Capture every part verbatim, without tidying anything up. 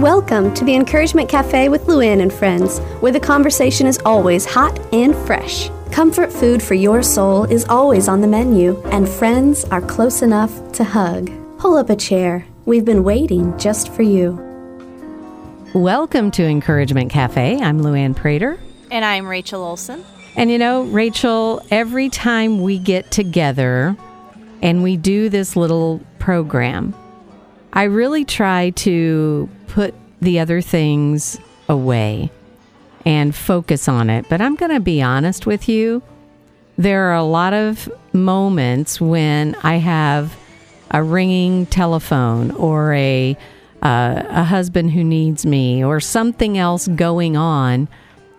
Welcome to the Encouragement Cafe with Luann and friends, where the conversation is always hot and fresh. Comfort food for your soul is always on the menu, and friends are close enough to hug. Pull up a chair. We've been waiting just for you. Welcome to Encouragement Cafe. I'm Luann Prater. And I'm Rachel Olson. And you know, Rachel, every time we get together and we do this little program, I really try to put the other things away and focus on it. But I'm going to be honest with you. There are a lot of moments when I have a ringing telephone or a, uh, a husband who needs me or something else going on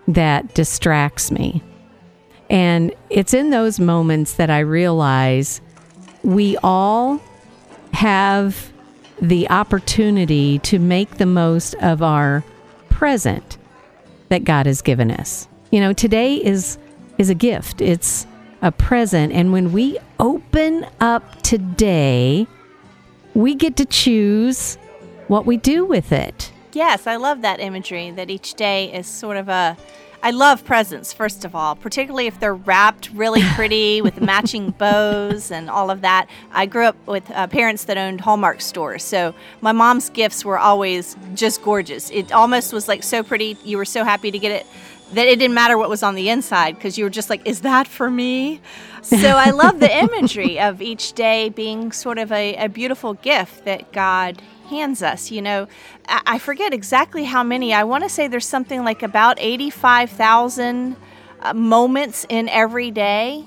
that distracts me. And it's in those moments that I realize we all have the opportunity to make the most of our present that God has given us. You know, today is is a gift. It's a present. And when we open up today, we get to choose what we do with it. Yes, I love that imagery that each day is sort of a... I love presents, first of all, particularly if they're wrapped really pretty with matching bows and all of that. I grew up with uh, parents that owned Hallmark stores, so my mom's gifts were always just gorgeous. It almost was like so pretty, you were so happy to get it, that it didn't matter what was on the inside because you were just like, is that for me? So I love the imagery of each day being sort of a, a beautiful gift that God hands us. You know, I forget exactly how many. I want to say there's something like about eighty-five thousand uh, moments in every day,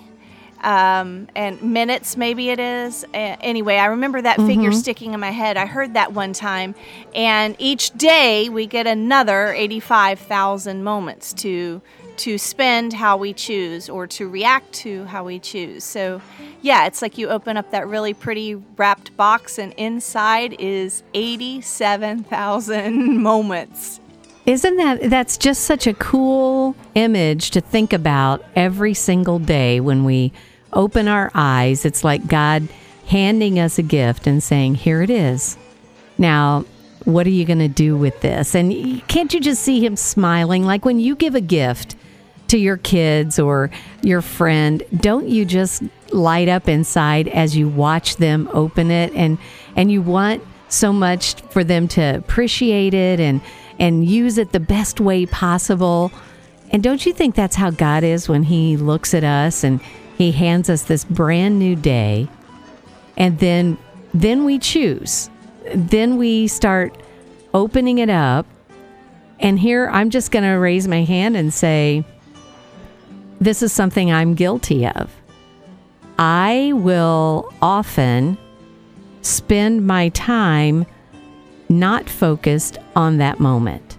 um, and minutes maybe it is. Uh, anyway, I remember that mm-hmm. figure sticking in my head. I heard that one time, and each day we get another eighty-five thousand moments to to spend how we choose or to react to how we choose. So yeah, it's like you open up that really pretty wrapped box and inside is eighty-seven thousand moments. Isn't that, that's just such a cool image to think about every single day when we open our eyes. It's like God handing us a gift and saying, here it is. Now, what are you going to do with this? And can't you just see him smiling? Like when you give a gift to your kids or your friend, don't you just light up inside as you watch them open it? And and you want so much for them to appreciate it and and use it the best way possible. And don't you think that's how God is when he looks at us and he hands us this brand new day? And then then we choose. Then we start opening it up. And here I'm just going to raise my hand and say, this is something I'm guilty of. I will often spend my time not focused on that moment.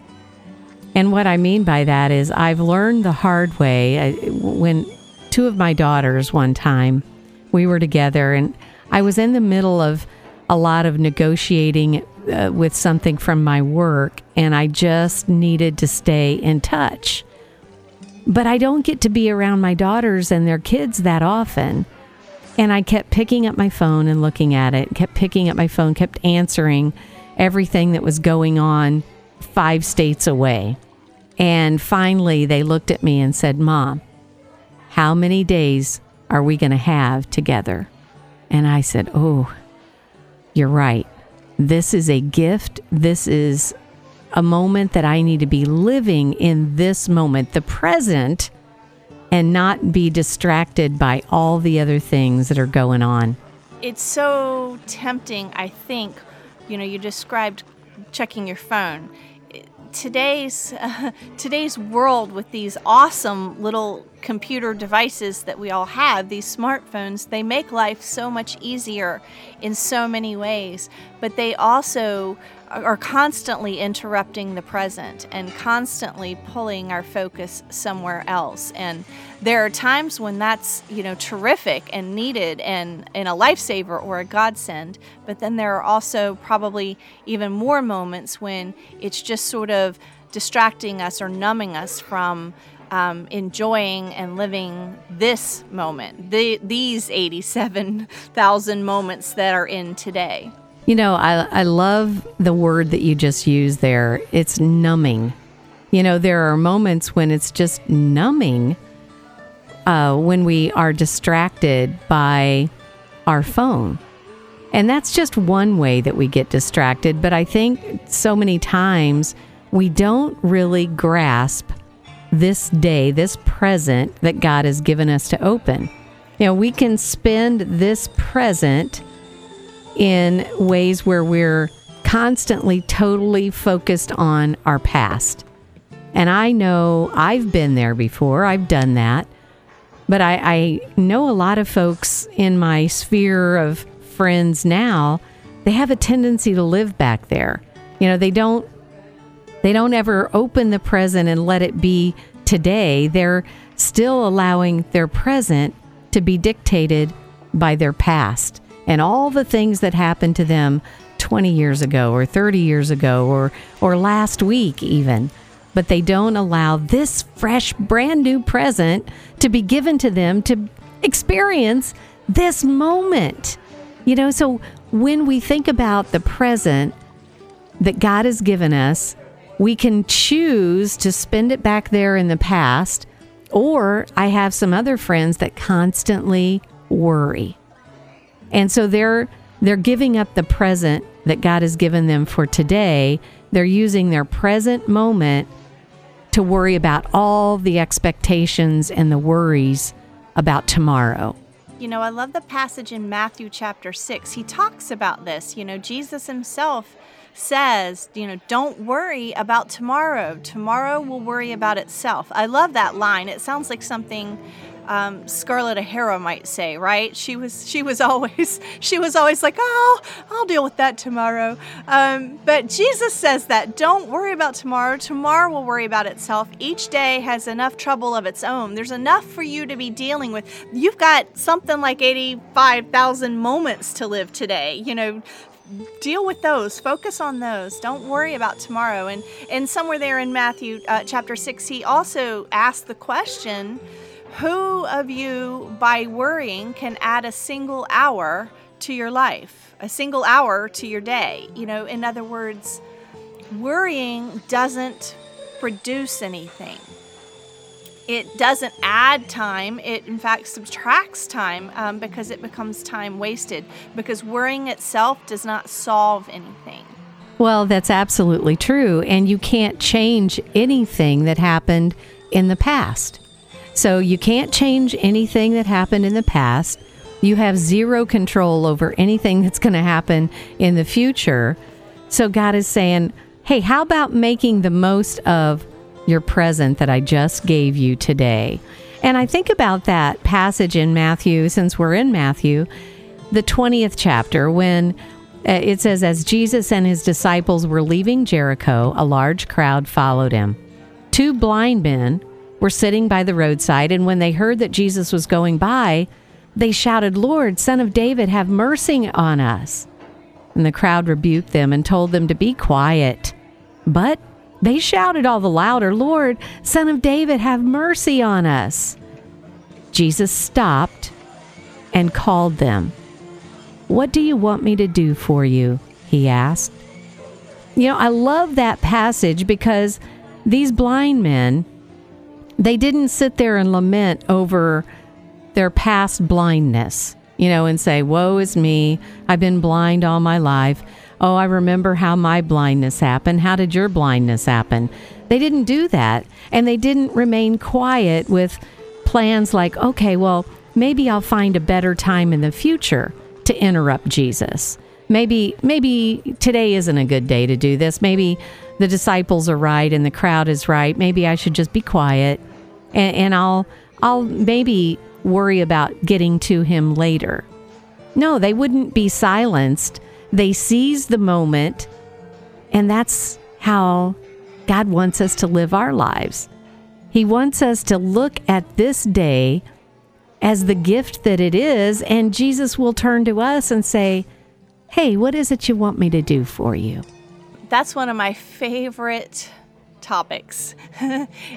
And what I mean by that is I've learned the hard way. I, when two of my daughters one time, we were together and I was in the middle of a lot of negotiating uh, with something from my work, and I just needed to stay in touch. But I don't get to be around my daughters and their kids that often. And I kept picking up my phone and looking at it, kept picking up my phone, kept answering everything that was going on five states away. And finally, they looked at me and said, Mom, how many days are we going to have together? And I said, oh, you're right. This is a gift. This is a moment that I need to be living in this moment, the present, and not be distracted by all the other things that are going on. It's so tempting, I think. You know, you described checking your phone. Today's uh, today's world with these awesome little computer devices that we all have, these smartphones, they make life so much easier in so many ways, but they also are constantly interrupting the present and constantly pulling our focus somewhere else. And there are times when that's, you know, terrific and needed and, and a lifesaver or a godsend. But then there are also probably even more moments when it's just sort of distracting us or numbing us from Um, enjoying and living this moment, the, these eighty-seven thousand moments that are in today. You know, I, I love the word that you just used there. It's numbing. You know, there are moments when it's just numbing, uh, when we are distracted by our phone. And that's just one way that we get distracted. But I think so many times we don't really grasp this day, this present that God has given us to open. You know, we can spend this present in ways where we're constantly, totally focused on our past. And I know I've been there before. I've done that. But I, I know a lot of folks in my sphere of friends now, they have a tendency to live back there. You know, they don't they don't ever open the present and let it be today. They're still allowing their present to be dictated by their past and all the things that happened to them twenty years ago or thirty years ago or or last week even. But they don't allow this fresh, brand new present to be given to them to experience this moment. You know, so when we think about the present that God has given us, we can choose to spend it back there in the past. Or I have some other friends that constantly worry. And so they're they're giving up the present that God has given them for today. They're using their present moment to worry about all the expectations and the worries about tomorrow. You know, I love the passage in Matthew chapter six. He talks about this. You know, Jesus himself says, you know, don't worry about tomorrow. Tomorrow will worry about itself. I love that line. It sounds like something um, Scarlett O'Hara might say, right? She was she was always she was always like, oh, I'll deal with that tomorrow. Um, but Jesus says that don't worry about tomorrow. Tomorrow will worry about itself. Each day has enough trouble of its own. There's enough for you to be dealing with. You've got something like eighty-five thousand moments to live today. You know, deal with those. Focus on those. Don't worry about tomorrow. And and somewhere there in Matthew uh, chapter six, he also asked the question, who of you by worrying can add a single hour to your life, a single hour to your day? You know, in other words, worrying doesn't produce anything. It doesn't add time. It, in fact, subtracts time um, because it becomes time wasted, because worrying itself does not solve anything. Well, that's absolutely true. And you can't change anything that happened in the past. So you can't change anything that happened in the past. You have zero control over anything that's going to happen in the future. So God is saying, hey, how about making the most of your present that I just gave you today? And I think about that passage in Matthew, since we're in Matthew, the twentieth chapter, when it says, as Jesus and his disciples were leaving Jericho, a large crowd followed him. Two blind men were sitting by the roadside, and when they heard that Jesus was going by, they shouted, Lord, Son of David, have mercy on us. And the crowd rebuked them and told them to be quiet. But they shouted all the louder, Lord, Son of David, have mercy on us. Jesus stopped and called them. What do you want me to do for you? He asked. You know, I love that passage because these blind men, they didn't sit there and lament over their past blindness, you know, and say, woe is me, I've been blind all my life. Oh, I remember how my blindness happened. How did your blindness happen? They didn't do that. And they didn't remain quiet with plans like, okay, well, maybe I'll find a better time in the future to interrupt Jesus. Maybe, maybe today isn't a good day to do this. Maybe the disciples are right and the crowd is right. Maybe I should just be quiet and, and I'll, I'll maybe worry about getting to him later. No, they wouldn't be silenced. They seize the moment, and that's how God wants us to live our lives. He wants us to look at this day as the gift that it is, and Jesus will turn to us and say, hey, what is it you want me to do for you? That's one of my favorite topics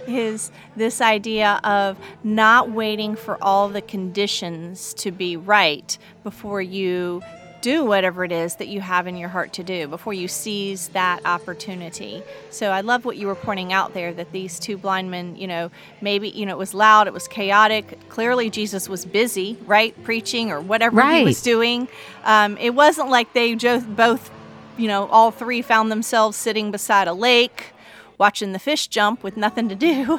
is this idea of not waiting for all the conditions to be right before you do whatever it is that you have in your heart to do before you seize that opportunity. So I love what you were pointing out there, that these two blind men, you know, maybe, you know, it was loud, it was chaotic. Clearly Jesus was busy, right, preaching or whatever right. he was doing. Um, it wasn't like they both, you know, all three found themselves sitting beside a lake watching the fish jump with nothing to do.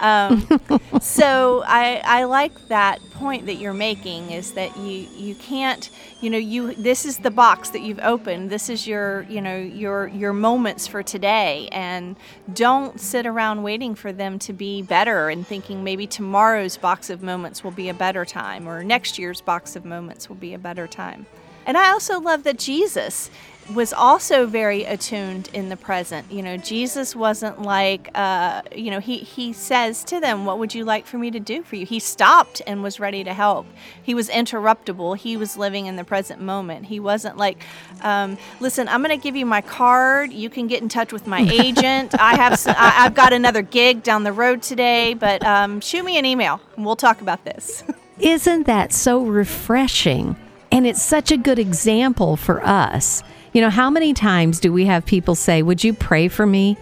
Um, so I, I like that point that you're making, is that you, you can't, you know, you, this is the box that you've opened. This is your, you know, your, your moments for today, and don't sit around waiting for them to be better and thinking maybe tomorrow's box of moments will be a better time, or next year's box of moments will be a better time. And I also love that Jesus was also very attuned in the present. You know, Jesus wasn't like, uh, you know, he, he says to them, what would you like for me to do for you? He stopped and was ready to help. He was interruptible. He was living in the present moment. He wasn't like, um, listen, I'm going to give you my card. You can get in touch with my agent. I have, some, I, I've got another gig down the road today, but um, shoot me an email and we'll talk about this. Isn't that so refreshing? And it's such a good example for us. You know, how many times do we have people say, would you pray for me?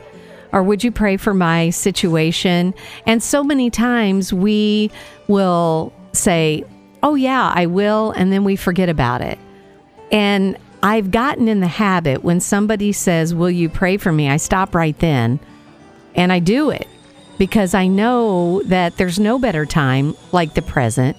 Or would you pray for my situation? And so many times we will say, oh yeah, I will. And then we forget about it. And I've gotten in the habit, when somebody says, will you pray for me? I stop right then and I do it, because I know that there's no better time like the present.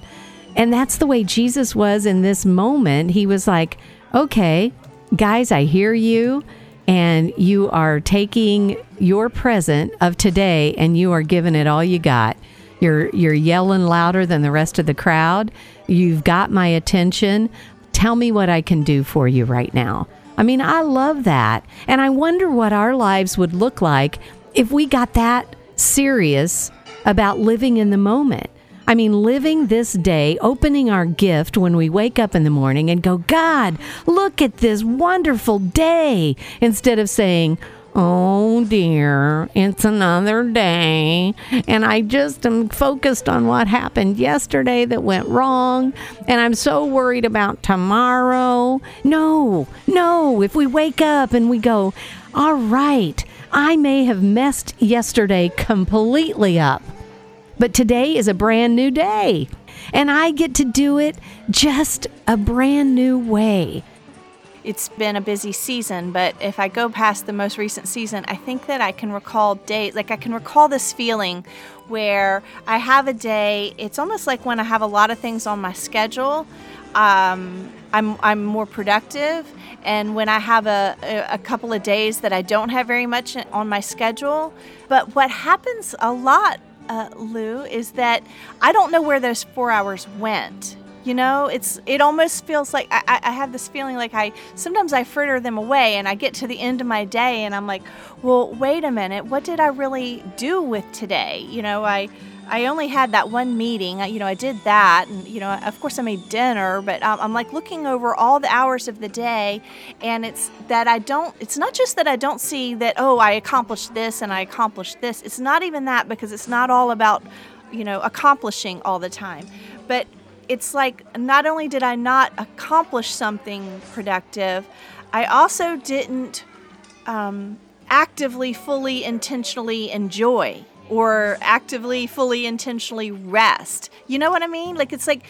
And that's the way Jesus was in this moment. He was like, okay, guys, I hear you, and you are taking your present of today and you are giving it all you got. You're you're yelling louder than the rest of the crowd. You've got my attention. Tell me what I can do for you right now. I mean, I love that. And I wonder what our lives would look like if we got that serious about living in the moment. I mean, living this day, opening our gift when we wake up in the morning and go, God, look at this wonderful day, instead of saying, oh dear, it's another day, and I just am focused on what happened yesterday that went wrong, and I'm so worried about tomorrow. No, no, if we wake up and we go, all right, I may have messed yesterday completely up, but today is a brand new day, and I get to do it just a brand new way. It's been a busy season, but if I go past the most recent season, I think that I can recall days, like I can recall this feeling where I have a day, it's almost like when I have a lot of things on my schedule, um, I'm, I'm more productive. And when I have a, a couple of days that I don't have very much on my schedule. But what happens a lot, Uh, Lou, is that I don't know where those four hours went. You know, it's it almost feels like I, I have this feeling like I sometimes I fritter them away, and I get to the end of my day and I'm like, well, wait a minute, what did I really do with today? You know, I I only had that one meeting. You know, I did that, and you know, of course I made dinner, but um, I'm like looking over all the hours of the day, and it's that I don't, it's not just that I don't see that, oh, I accomplished this and I accomplished this. It's not even that, because it's not all about, you know, accomplishing all the time. But it's like, not only did I not accomplish something productive, I also didn't um, actively, fully, intentionally enjoy, or actively, fully, intentionally rest. You know what I mean? Like, it's like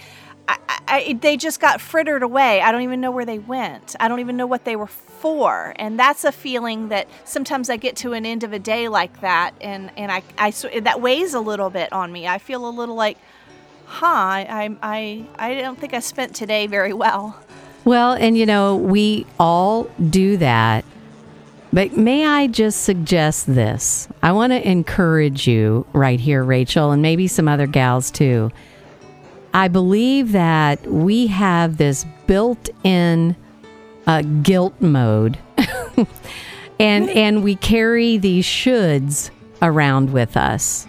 I, I, they just got frittered away. I don't even know where they went. I don't even know what they were for. And that's a feeling that sometimes I get to an end of a day like that, and, and I, I, that weighs a little bit on me. I feel a little like, huh, I, I, I don't think I spent today very well. Well, and you know, we all do that. But may I just suggest this? I want to encourage you right here, Rachel, and maybe some other gals too. I believe that we have this built-in uh, guilt mode, and and we carry these shoulds around with us.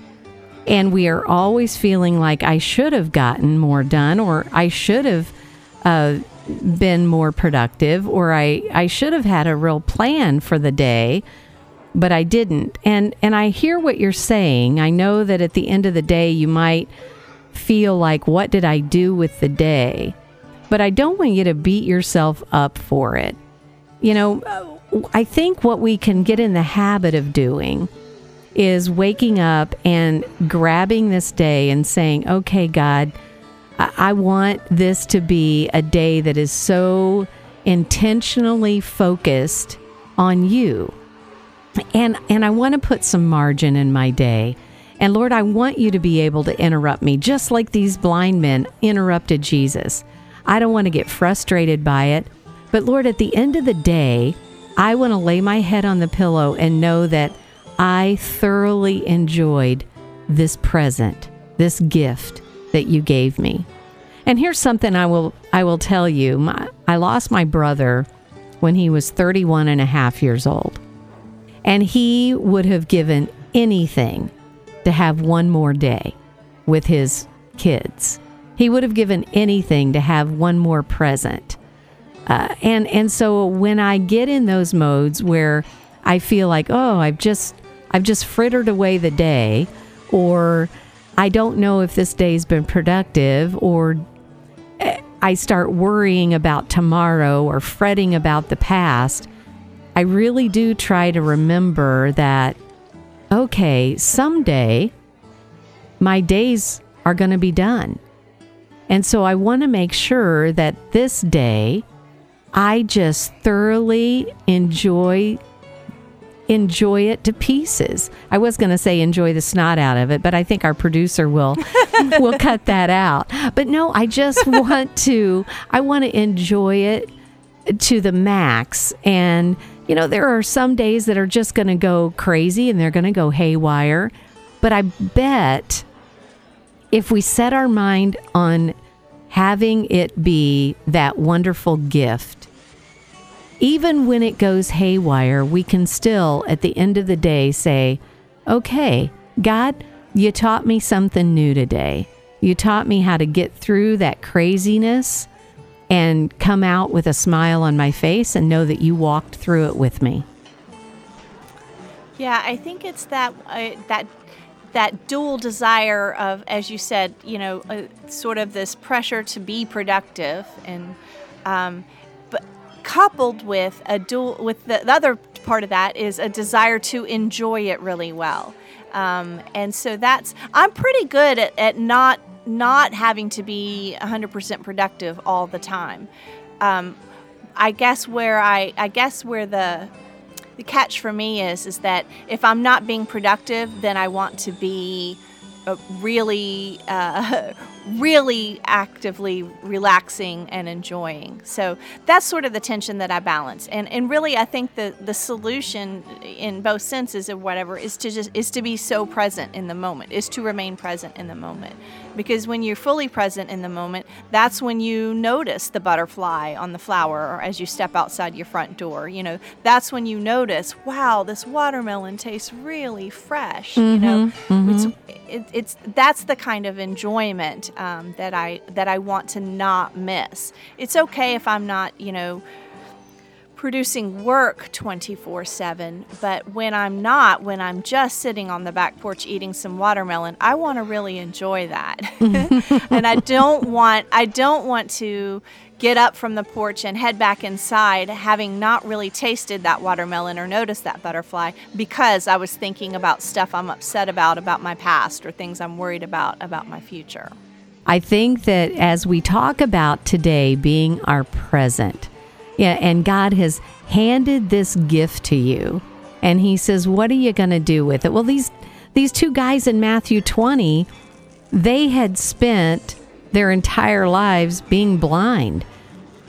And we are always feeling like I should have gotten more done, or I should have uh, been more productive, or I, I should have had a real plan for the day, but I didn't. And and I hear what you're saying. I know that at the end of the day, you might feel like, what did I do with the day? but I don't want you to beat yourself up for it. You know, I think what we can get in the habit of doing is waking up and grabbing this day and saying, okay, God, I want this to be a day that is so intentionally focused on you. And and I want to put some margin in my day. And Lord, I want you to be able to interrupt me, just like these blind men interrupted Jesus. I don't want to get frustrated by it. But Lord, at the end of the day, I want to lay my head on the pillow and know that I thoroughly enjoyed this present, this gift that you gave me. And here's something I will I will tell you. My, I lost my brother when he was thirty-one and a half years old. And he would have given anything to have one more day with his kids. He would have given anything to have one more present. Uh, and, and so when I get in those modes where I feel like, oh, I've just, I've just frittered away the day, or I don't know if this day's been productive, or I start worrying about tomorrow or fretting about the past, I really do try to remember that, okay, someday my days are going to be done. And so I want to make sure that this day, I just thoroughly enjoy enjoy it to pieces. I was going to say enjoy the snot out of it, but I think our producer will will cut that out. But no, I just want to I want to enjoy it to the max. And you know, there are some days that are just going to go crazy and they're going to go haywire, but I bet if we set our mind on having it be that wonderful gift, even when it goes haywire, we can still, at the end of the day, say, okay, God, you taught me something new today. You taught me how to get through that craziness and come out with a smile on my face and know that you walked through it with me. Yeah, I think it's that uh, that that dual desire of, as you said, you know, uh, sort of this pressure to be productive, and um, but coupled with a dual with the, the other part of that is a desire to enjoy it really well. Um, and so that's I'm pretty good at, at not. not having to be one hundred percent productive all the time. Um, I guess where I, I guess where the the catch for me is is that if I'm not being productive, then I want to be really, uh, really actively relaxing and enjoying. So that's sort of the tension that I balance. And and really, I think the the solution in both senses of whatever is to just is to be so present in the moment, is to remain present in the moment. Because when you're fully present in the moment, that's when you notice the butterfly on the flower or as you step outside your front door. You know, that's when you notice, wow, this watermelon tastes really fresh. Mm-hmm, you know, mm-hmm. it's, it, it's that's the kind of enjoyment um, that I that I want to not miss. It's okay if I'm not, you know, producing work twenty-four seven, but when I'm not, when I'm just sitting on the back porch eating some watermelon, I want to really enjoy that. And I don't want I don't want to get up from the porch and head back inside having not really tasted that watermelon or noticed that butterfly because I was thinking about stuff I'm upset about about my past or things I'm worried about about my future. I think that as we talk about today being our present, yeah, and God has handed this gift to you. And he says, what are you going to do with it? Well, these these two guys in Matthew twenty, they had spent their entire lives being blind.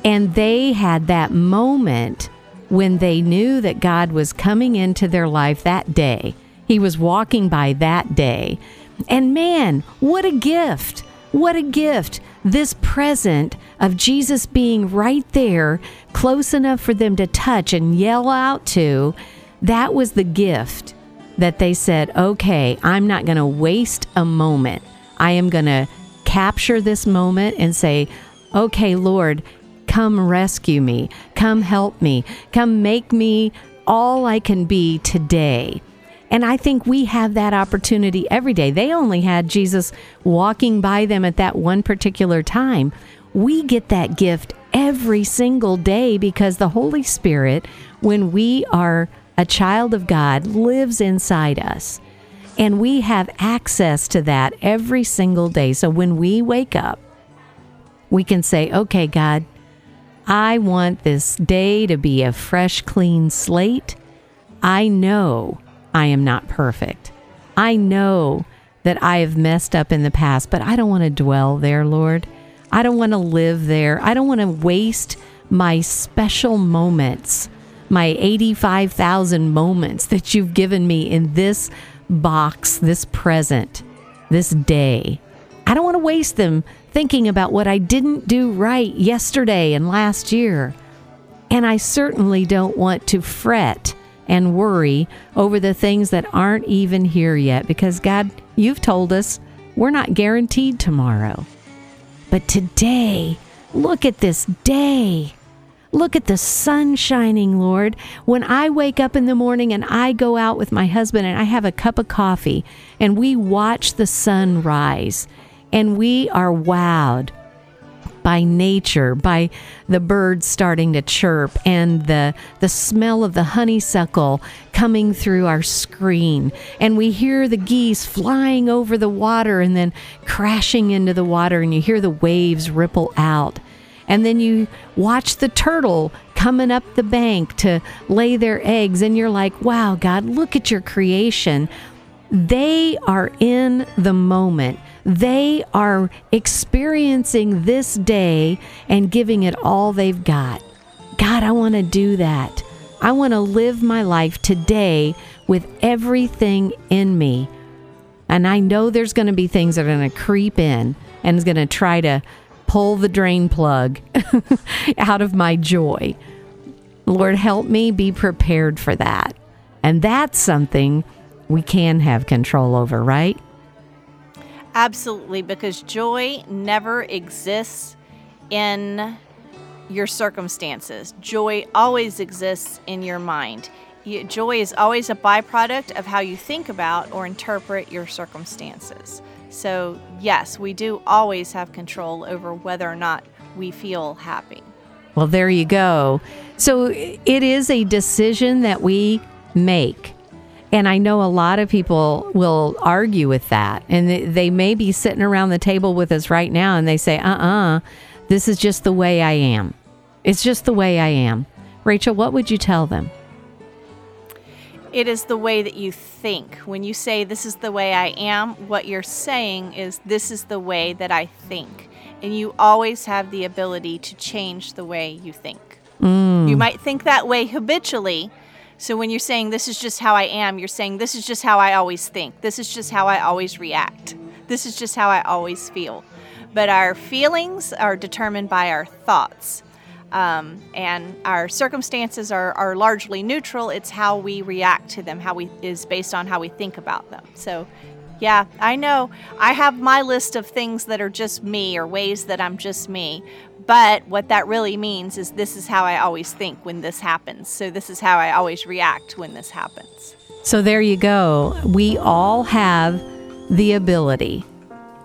And they had that moment when they knew that God was coming into their life that day. He was walking by that day. And man, what a gift. What a gift. This present of Jesus being right there, close enough for them to touch and yell out to, that was the gift that they said, okay, I'm not going to waste a moment. I am going to capture this moment and say, okay, Lord, come rescue me. Come help me. Come make me all I can be today. And I think we have that opportunity every day. They only had Jesus walking by them at that one particular time. we get that gift every single day because the Holy Spirit, when we are a child of God, lives inside us. And we have access to that every single day. So when we wake up, we can say, okay, God, I want this day to be a fresh, clean slate. I know I am not perfect. I know that I have messed up in the past, but I don't want to dwell there, Lord. I don't want to live there. I don't want to waste my special moments, my eighty-five thousand moments that you've given me in this box, this present, this day. I don't want to waste them thinking about what I didn't do right yesterday and last year. And I certainly don't want to fret and worry over the things that aren't even here yet, because God, you've told us we're not guaranteed tomorrow. But today, look at this day. Look at the sun shining, Lord. When I wake up in the morning and I go out with my husband and I have a cup of coffee and we watch the sun rise and we are wowed by nature, by the birds starting to chirp and the, the smell of the honeysuckle coming through our screen. And we hear the geese flying over the water and then crashing into the water, and you hear the waves ripple out. And then you watch the turtle coming up the bank to lay their eggs. And you're like, wow, God, look at your creation. They are in the moment. They are experiencing this day and giving it all they've got. God, I want to do that. I want to live my life today with everything in me. And I know there's going to be things that are going to creep in and is going to try to pull the drain plug out of my joy. Lord, help me be prepared for that. And that's something we can have control over, right? Absolutely, because joy never exists in your circumstances. Joy always exists in your mind. Joy is always a byproduct of how you think about or interpret your circumstances. So yes, we do always have control over whether or not we feel happy. Well, there you go. So it is a decision that we make. And I know a lot of people will argue with that. And they may be sitting around the table with us right now and they say, uh-uh, this is just the way I am. It's just the way I am. Rachel, what would you tell them? It is the way that you think. When you say, this is the way I am, what you're saying is, this is the way that I think. And you always have the ability to change the way you think. Mm. You might think that way habitually. So when you're saying, this is just how I am, you're saying, this is just how I always think. This is just how I always react. This is just how I always feel. But our feelings are determined by our thoughts. Um, and our circumstances are, are largely neutral. It's how we react to them, how we is based on how we think about them. So, yeah, I know I have my list of things that are just me or ways that I'm just me. But what that really means is this is how I always think when this happens. So this is how I always react when this happens. So there you go. We all have the ability.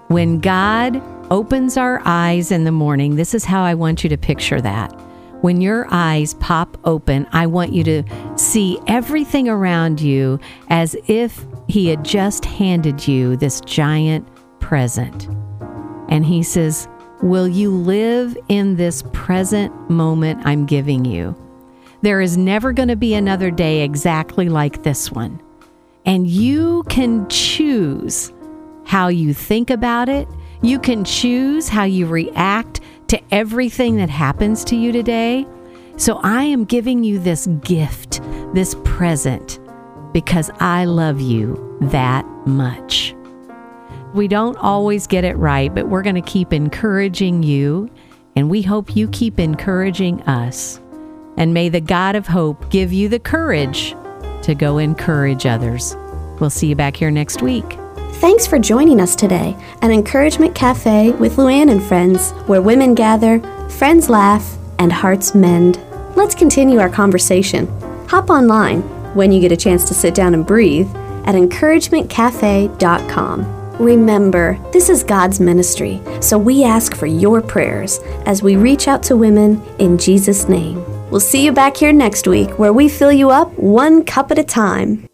When God opens our eyes in the morning, this is how I want you to picture that. When your eyes pop open, I want you to see everything around you as if he had just handed you this giant present. And he says, will you live in this present moment I'm giving you? There is never going to be another day exactly like this one. And you can choose how you think about it. You can choose how you react to everything that happens to you today. So I am giving you this gift, this present, because I love you that much. We don't always get it right, but we're going to keep encouraging you, and we hope you keep encouraging us. And may the God of hope give you the courage to go encourage others. We'll see you back here next week. Thanks for joining us today at Encouragement Cafe with Luann and friends, where women gather, friends laugh, and hearts mend. Let's continue our conversation. Hop online when you get a chance to sit down and breathe at encouragement cafe dot com. Remember, this is God's ministry, so we ask for your prayers as we reach out to women in Jesus' name. We'll see you back here next week, where we fill you up one cup at a time.